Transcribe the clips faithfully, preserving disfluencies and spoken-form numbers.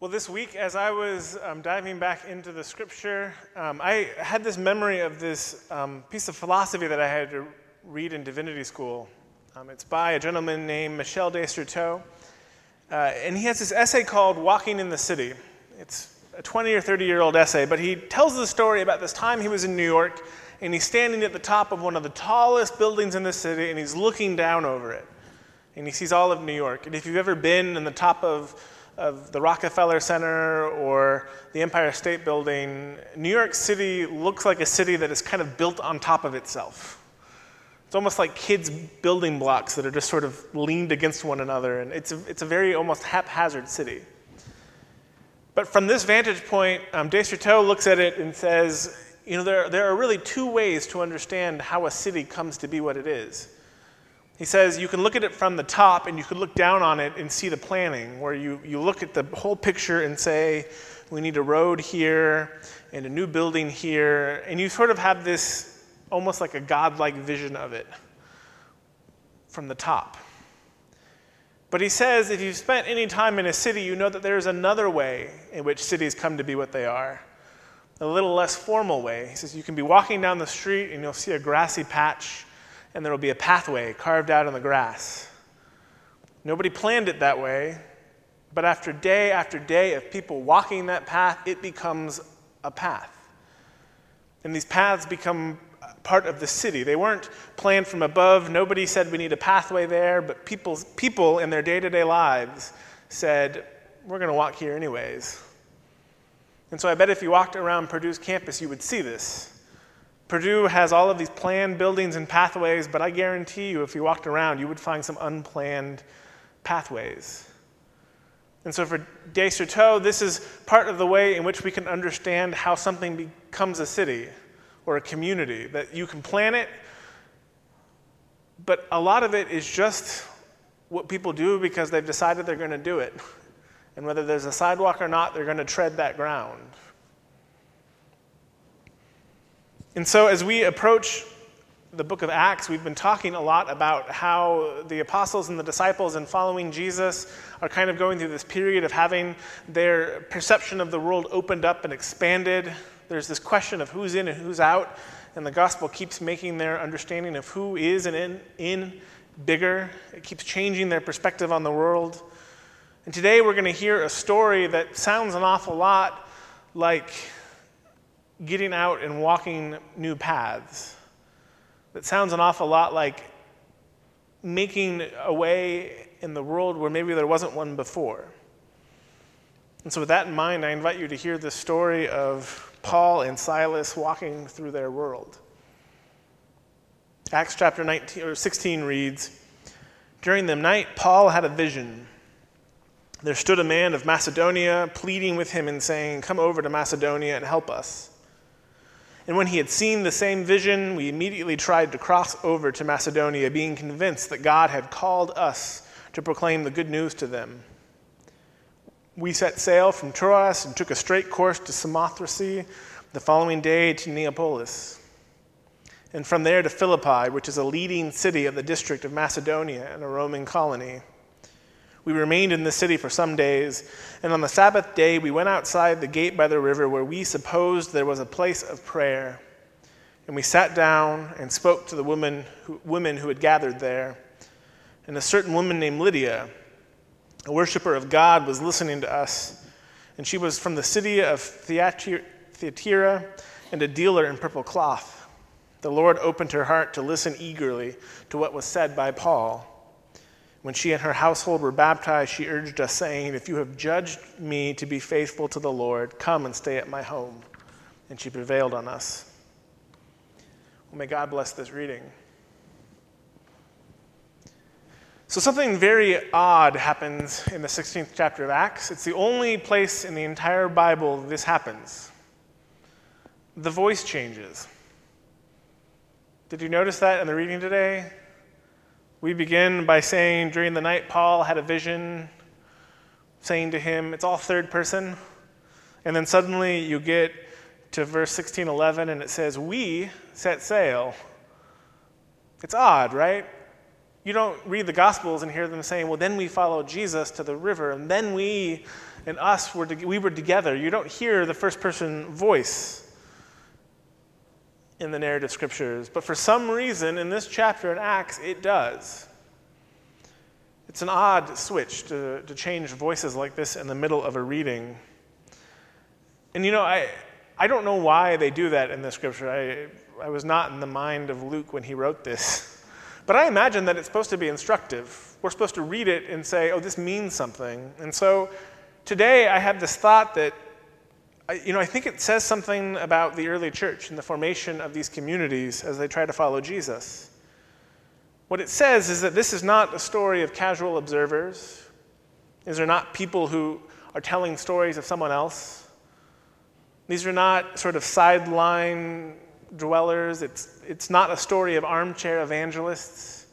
Well, this week, as I was um, diving back into the scripture, um, I had this memory of this um, piece of philosophy that I had to read in divinity school. Um, it's by a gentleman named Michel de Certeau, uh, and he has this essay called Walking in the City. It's a twenty or thirty-year-old essay, but he tells the story about this time he was in New York, and he's standing at the top of one of the tallest buildings in the city, and he's looking down over it, and he sees all of New York. And if you've ever been in the top of of the Rockefeller Center or the Empire State Building, New York City looks like a city that is kind of built on top of itself. It's almost like kids' building blocks that are just sort of leaned against one another, and it's a, it's a very almost haphazard city. But from this vantage point, um, de Certeau looks at it and says, you know, there, there are really two ways to understand how a city comes to be what it is. He says you can look at it from the top and you could look down on it and see the planning, where you, you look at the whole picture and say, we need a road here and a new building here. And you sort of have this almost like a godlike vision of it from the top. But he says if you've spent any time in a city, you know that there is another way in which cities come to be what they are, a little less formal way. He says you can be walking down the street and you'll see a grassy patch, and there will be a pathway carved out in the grass. Nobody planned it that way, but after day after day of people walking that path, it becomes a path. And these paths become part of the city. They weren't planned from above. Nobody said we need a pathway there, but people's, people in their day-to-day lives said, we're going to walk here anyways. And so I bet if you walked around Purdue's campus, you would see this. Purdue has all of these planned buildings and pathways, but I guarantee you if you walked around, you would find some unplanned pathways. And so for de Certeau, this is part of the way in which we can understand how something becomes a city or a community, that you can plan it, but a lot of it is just what people do because they've decided they're going to do it. And whether there's a sidewalk or not, they're going to tread that ground. And so as we approach the book of Acts, we've been talking a lot about how the apostles and the disciples and following Jesus are kind of going through this period of having their perception of the world opened up and expanded. There's this question of who's in and who's out, and the gospel keeps making their understanding of who is and in, in bigger. It keeps changing their perspective on the world. And today we're going to hear a story that sounds an awful lot like getting out and walking new paths. That sounds an awful lot like making a way in the world where maybe there wasn't one before. And so with that in mind, I invite you to hear the story of Paul and Silas walking through their world. Acts chapter nineteen or sixteen reads, "During the night, Paul had a vision. There stood a man of Macedonia pleading with him and saying, 'Come over to Macedonia and help us.' And when he had seen the same vision, we immediately tried to cross over to Macedonia, being convinced that God had called us to proclaim the good news to them. We set sail from Troas and took a straight course to Samothrace, the following day to Neapolis, and from there to Philippi, which is a leading city of the district of Macedonia and a Roman colony. We remained in the city for some days, and on the Sabbath day we went outside the gate by the river where we supposed there was a place of prayer. And we sat down and spoke to the women who, women who had gathered there. And a certain woman named Lydia, a worshiper of God, was listening to us. And she was from the city of Thyatira and a dealer in purple cloth. The Lord opened her heart to listen eagerly to what was said by Paul. When she and her household were baptized, she urged us, saying, 'If you have judged me to be faithful to the Lord, come and stay at my home.' And she prevailed on us." Well, may God bless this reading. So something very odd happens in the sixteenth chapter of Acts. It's the only place in the entire Bible this happens. The voice changes. Did you notice that in the reading today? We begin by saying, "During the night, Paul had a vision," saying to him, it's all third person. And then suddenly you get to verse sixteen eleven, and it says, "We set sail." It's odd, right? You don't read the Gospels and hear them saying, well, then we followed Jesus to the river, and then we and us, were to, we were together. You don't hear the first-person voice in the narrative scriptures. But for some reason, in this chapter in Acts, it does. It's an odd switch to, to change voices like this in the middle of a reading. And, you know, I I don't know why they do that in the scripture. I, I was not in the mind of Luke when he wrote this. But I imagine that it's supposed to be instructive. We're supposed to read it and say, oh, this means something. And so today I had this thought that, you know, I think it says something about the early church and the formation of these communities as they try to follow Jesus. What it says is that this is not a story of casual observers. These are not people who are telling stories of someone else. These are not sort of sideline dwellers. It's, it's not a story of armchair evangelists.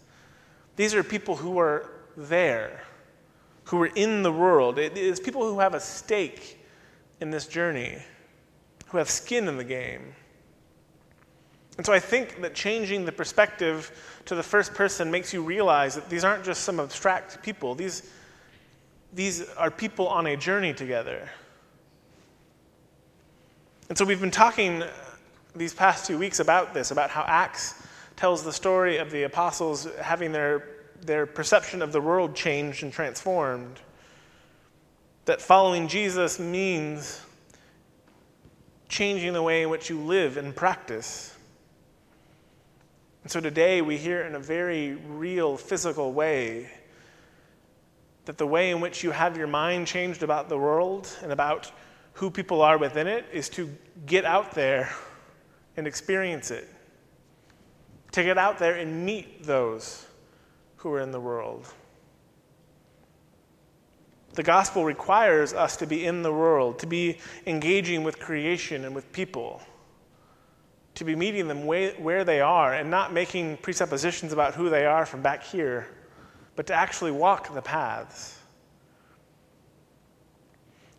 These are people who were there, who were in the world. It is people who have a stake in this journey, who have skin in the game. And so I think that changing the perspective to the first person makes you realize that these aren't just some abstract people. These, these are people on a journey together. And so we've been talking these past two weeks about this, about how Acts tells the story of the apostles having their, their perception of the world changed and transformed. That following Jesus means changing the way in which you live and practice. And so today we hear in a very real, physical way that the way in which you have your mind changed about the world and about who people are within it is to get out there and experience it. To get out there and meet those who are in the world. The gospel requires us to be in the world, to be engaging with creation and with people, to be meeting them way, where they are and not making presuppositions about who they are from back here, but to actually walk the paths.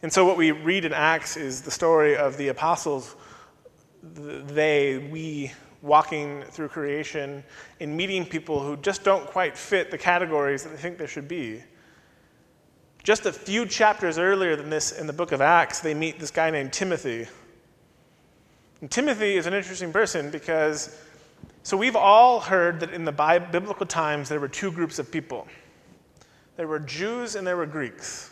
And so what we read in Acts is the story of the apostles, they, we, walking through creation and meeting people who just don't quite fit the categories that they think they should be. Just a few chapters earlier than this in the book of Acts, they meet this guy named Timothy. And Timothy is an interesting person because, so we've all heard that in the biblical times there were two groups of people. There were Jews and there were Greeks.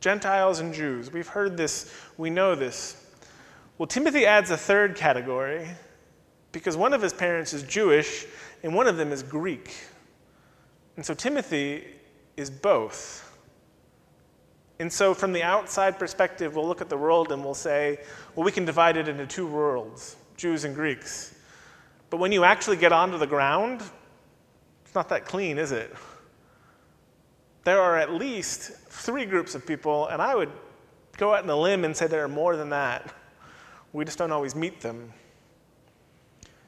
Gentiles and Jews. We've heard this. We know this. Well, Timothy adds a third category because one of his parents is Jewish and one of them is Greek. And so Timothy is both. And so from the outside perspective, we'll look at the world and we'll say, well, we can divide it into two worlds, Jews and Greeks. But when you actually get onto the ground, it's not that clean, is it? There are at least three groups of people, and I would go out on a limb and say there are more than that. We just don't always meet them.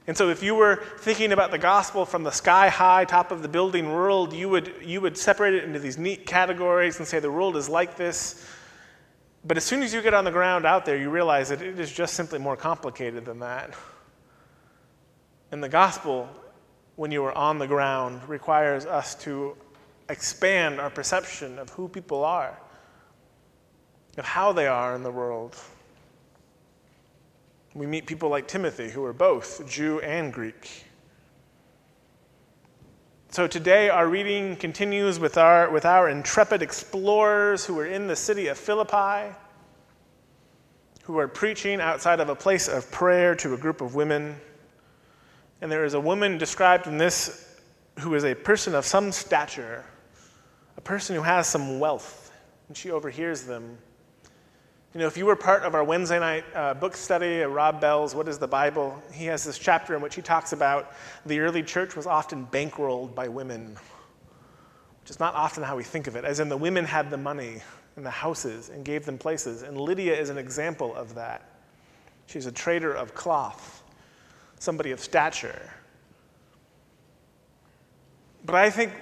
And so if you were thinking about the gospel from the sky-high, top-of-the-building world, you would you would separate it into these neat categories and say the world is like this. But as soon as you get on the ground out there, you realize that it is just simply more complicated than that. And the gospel, when you are on the ground, requires us to expand our perception of who people are, of how they are in the world. We meet people like Timothy, who are both Jew and Greek. So today our reading continues with our, with our intrepid explorers who are in the city of Philippi, who are preaching outside of a place of prayer to a group of women. And there is a woman described in this who is a person of some stature, a person who has some wealth, and she overhears them. You know, if you were part of our Wednesday night uh, book study, uh, Rob Bell's What is the Bible?, he has this chapter in which he talks about the early church was often bankrolled by women, which is not often how we think of it, as in the women had the money and the houses and gave them places. And Lydia is an example of that. She's a trader of cloth, somebody of stature. But I think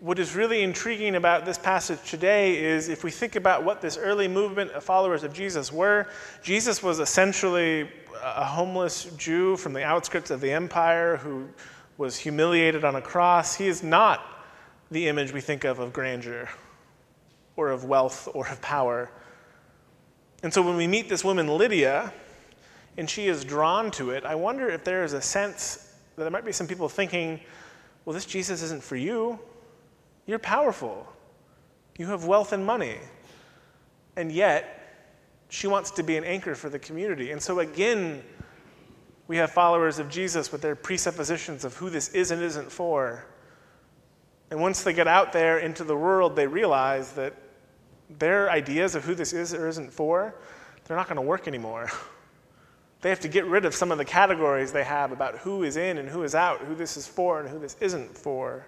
what is really intriguing about this passage today is if we think about what this early movement of followers of Jesus were, Jesus was essentially a homeless Jew from the outskirts of the empire who was humiliated on a cross. He is not the image we think of of grandeur or of wealth or of power. And so when we meet this woman, Lydia, and she is drawn to it, I wonder if there is a sense that there might be some people thinking, well, this Jesus isn't for you. You're powerful. You have wealth and money. And yet, she wants to be an anchor for the community. And so again, we have followers of Jesus with their presuppositions of who this is and isn't for. And once they get out there into the world, they realize that their ideas of who this is or isn't for, they're not going to work anymore. They have to get rid of some of the categories they have about who is in and who is out, who this is for and who this isn't for.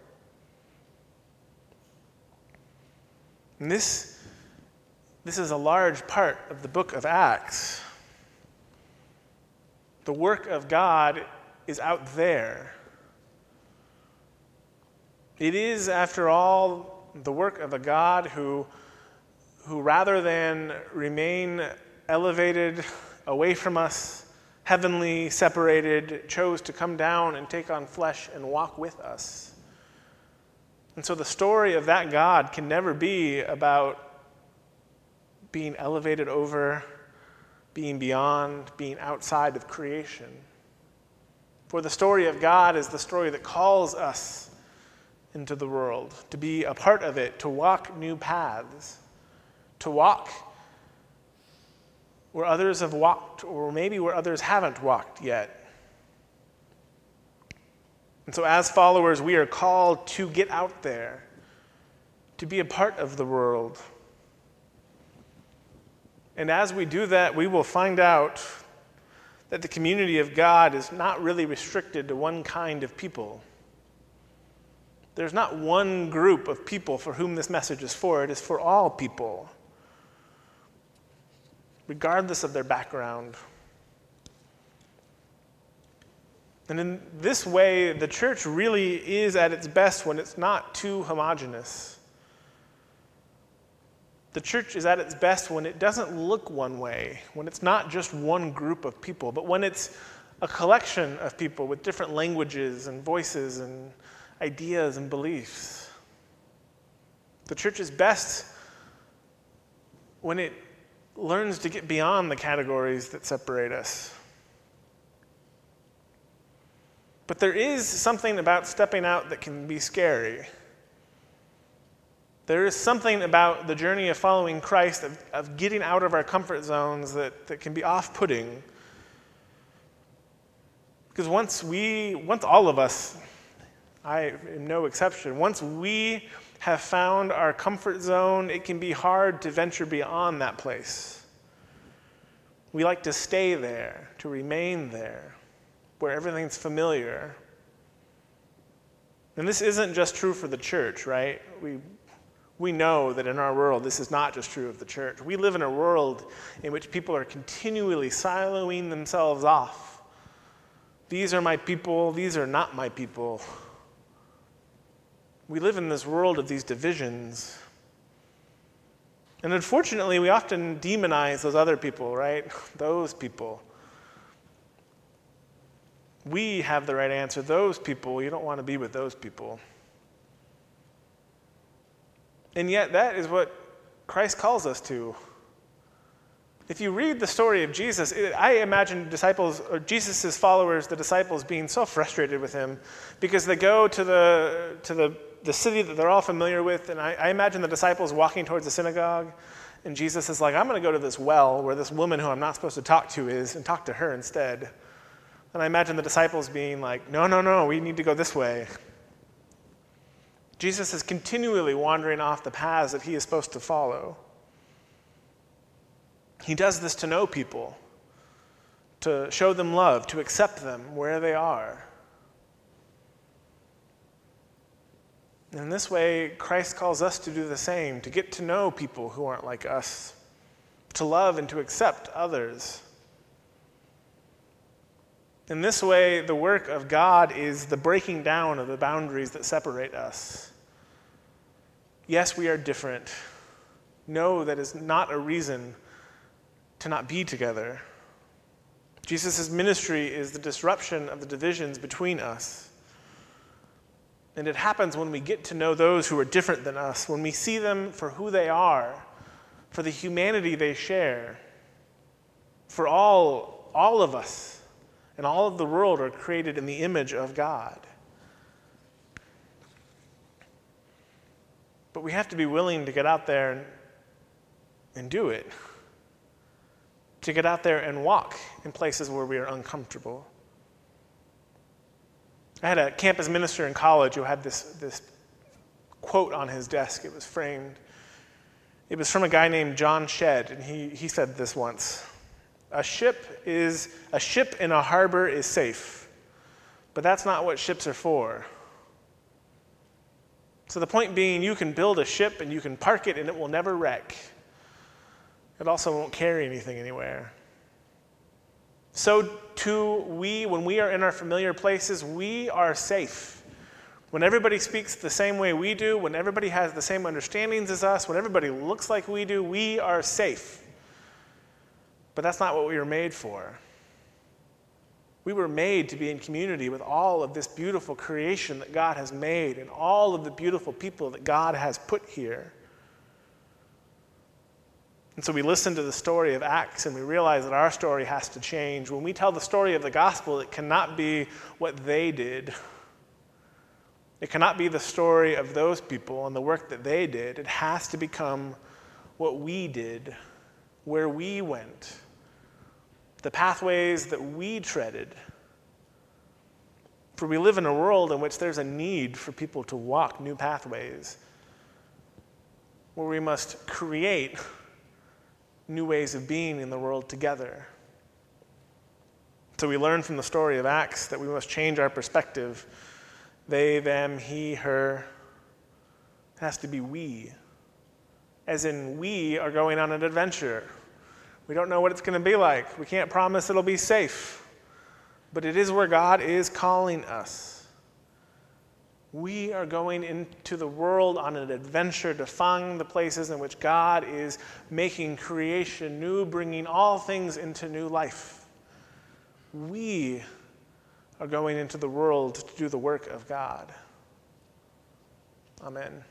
And this, this is a large part of the book of Acts. The work of God is out there. It is, after all, the work of a God who, who rather than remain elevated away from us, heavenly, separated, chose to come down and take on flesh and walk with us. And so the story of that God can never be about being elevated over, being beyond, being outside of creation. For the story of God is the story that calls us into the world, to be a part of it, to walk new paths, to walk where others have walked or maybe where others haven't walked yet. And so as followers, we are called to get out there, to be a part of the world. And as we do that, we will find out that the community of God is not really restricted to one kind of people. There's not one group of people for whom this message is for. It is for all people, regardless of their background. And in this way, the church really is at its best when it's not too homogeneous. The church is at its best when it doesn't look one way, when it's not just one group of people, but when it's a collection of people with different languages and voices and ideas and beliefs. The church is best when it learns to get beyond the categories that separate us. But there is something about stepping out that can be scary. There is something about the journey of following Christ, of, of getting out of our comfort zones that, that can be off-putting. Because once we, once all of us, I am no exception. Once we have found our comfort zone, it can be hard to venture beyond that place. We like to stay there, to remain there, where everything's familiar. And this isn't just true for the church, right? We we know that in our world, this is not just true of the church. We live in a world in which people are continually siloing themselves off. These are my people, these are not my people. We live in this world of these divisions. And unfortunately, we often demonize those other people, right? Those people. We have the right answer. Those people, you don't want to be with those people. And yet, that is what Christ calls us to. If you read the story of Jesus, it, I imagine disciples, or Jesus' followers, the disciples, being so frustrated with him because they go to the to the the city that they're all familiar with, and I, I imagine the disciples walking towards the synagogue, and Jesus is like, I'm going to go to this well where this woman who I'm not supposed to talk to is, and talk to her instead. And I imagine the disciples being like, no, no, no, we need to go this way. Jesus is continually wandering off the paths that he is supposed to follow. He does this to know people, to show them love, to accept them where they are. In this way, Christ calls us to do the same, to get to know people who aren't like us, to love and to accept others. In this way, the work of God is the breaking down of the boundaries that separate us. Yes, we are different. No, that is not a reason to not be together. Jesus' ministry is the disruption of the divisions between us. And it happens when we get to know those who are different than us, when we see them for who they are, for the humanity they share. For all, all of us and all of the world are created in the image of God. But we have to be willing to get out there and, and do it. To get out there and walk in places where we are uncomfortable. I had a campus minister in college who had this, this quote on his desk. It was framed. It was from a guy named John Shedd, and he, he said this once. A ship is a ship in a harbor is safe, but that's not what ships are for. So the point being, you can build a ship and you can park it and it will never wreck. It also won't carry anything anywhere. So too, we, when we are in our familiar places, we are safe. When everybody speaks the same way we do, when everybody has the same understandings as us, when everybody looks like we do, we are safe. But that's not what we were made for. We were made to be in community with all of this beautiful creation that God has made and all of the beautiful people that God has put here. And so we listen to the story of Acts and we realize that our story has to change. When we tell the story of the gospel, it cannot be what they did. It cannot be the story of those people and the work that they did. It has to become what we did, where we went, the pathways that we treaded. For we live in a world in which there's a need for people to walk new pathways, where we must create new ways of being in the world together. So we learn from the story of Acts that we must change our perspective. They, them, he, her. It has to be we. As in, we are going on an adventure. We don't know what it's going to be like. We can't promise it'll be safe. But it is where God is calling us. We are going into the world on an adventure to find the places in which God is making creation new, bringing all things into new life. We are going into the world to do the work of God. Amen.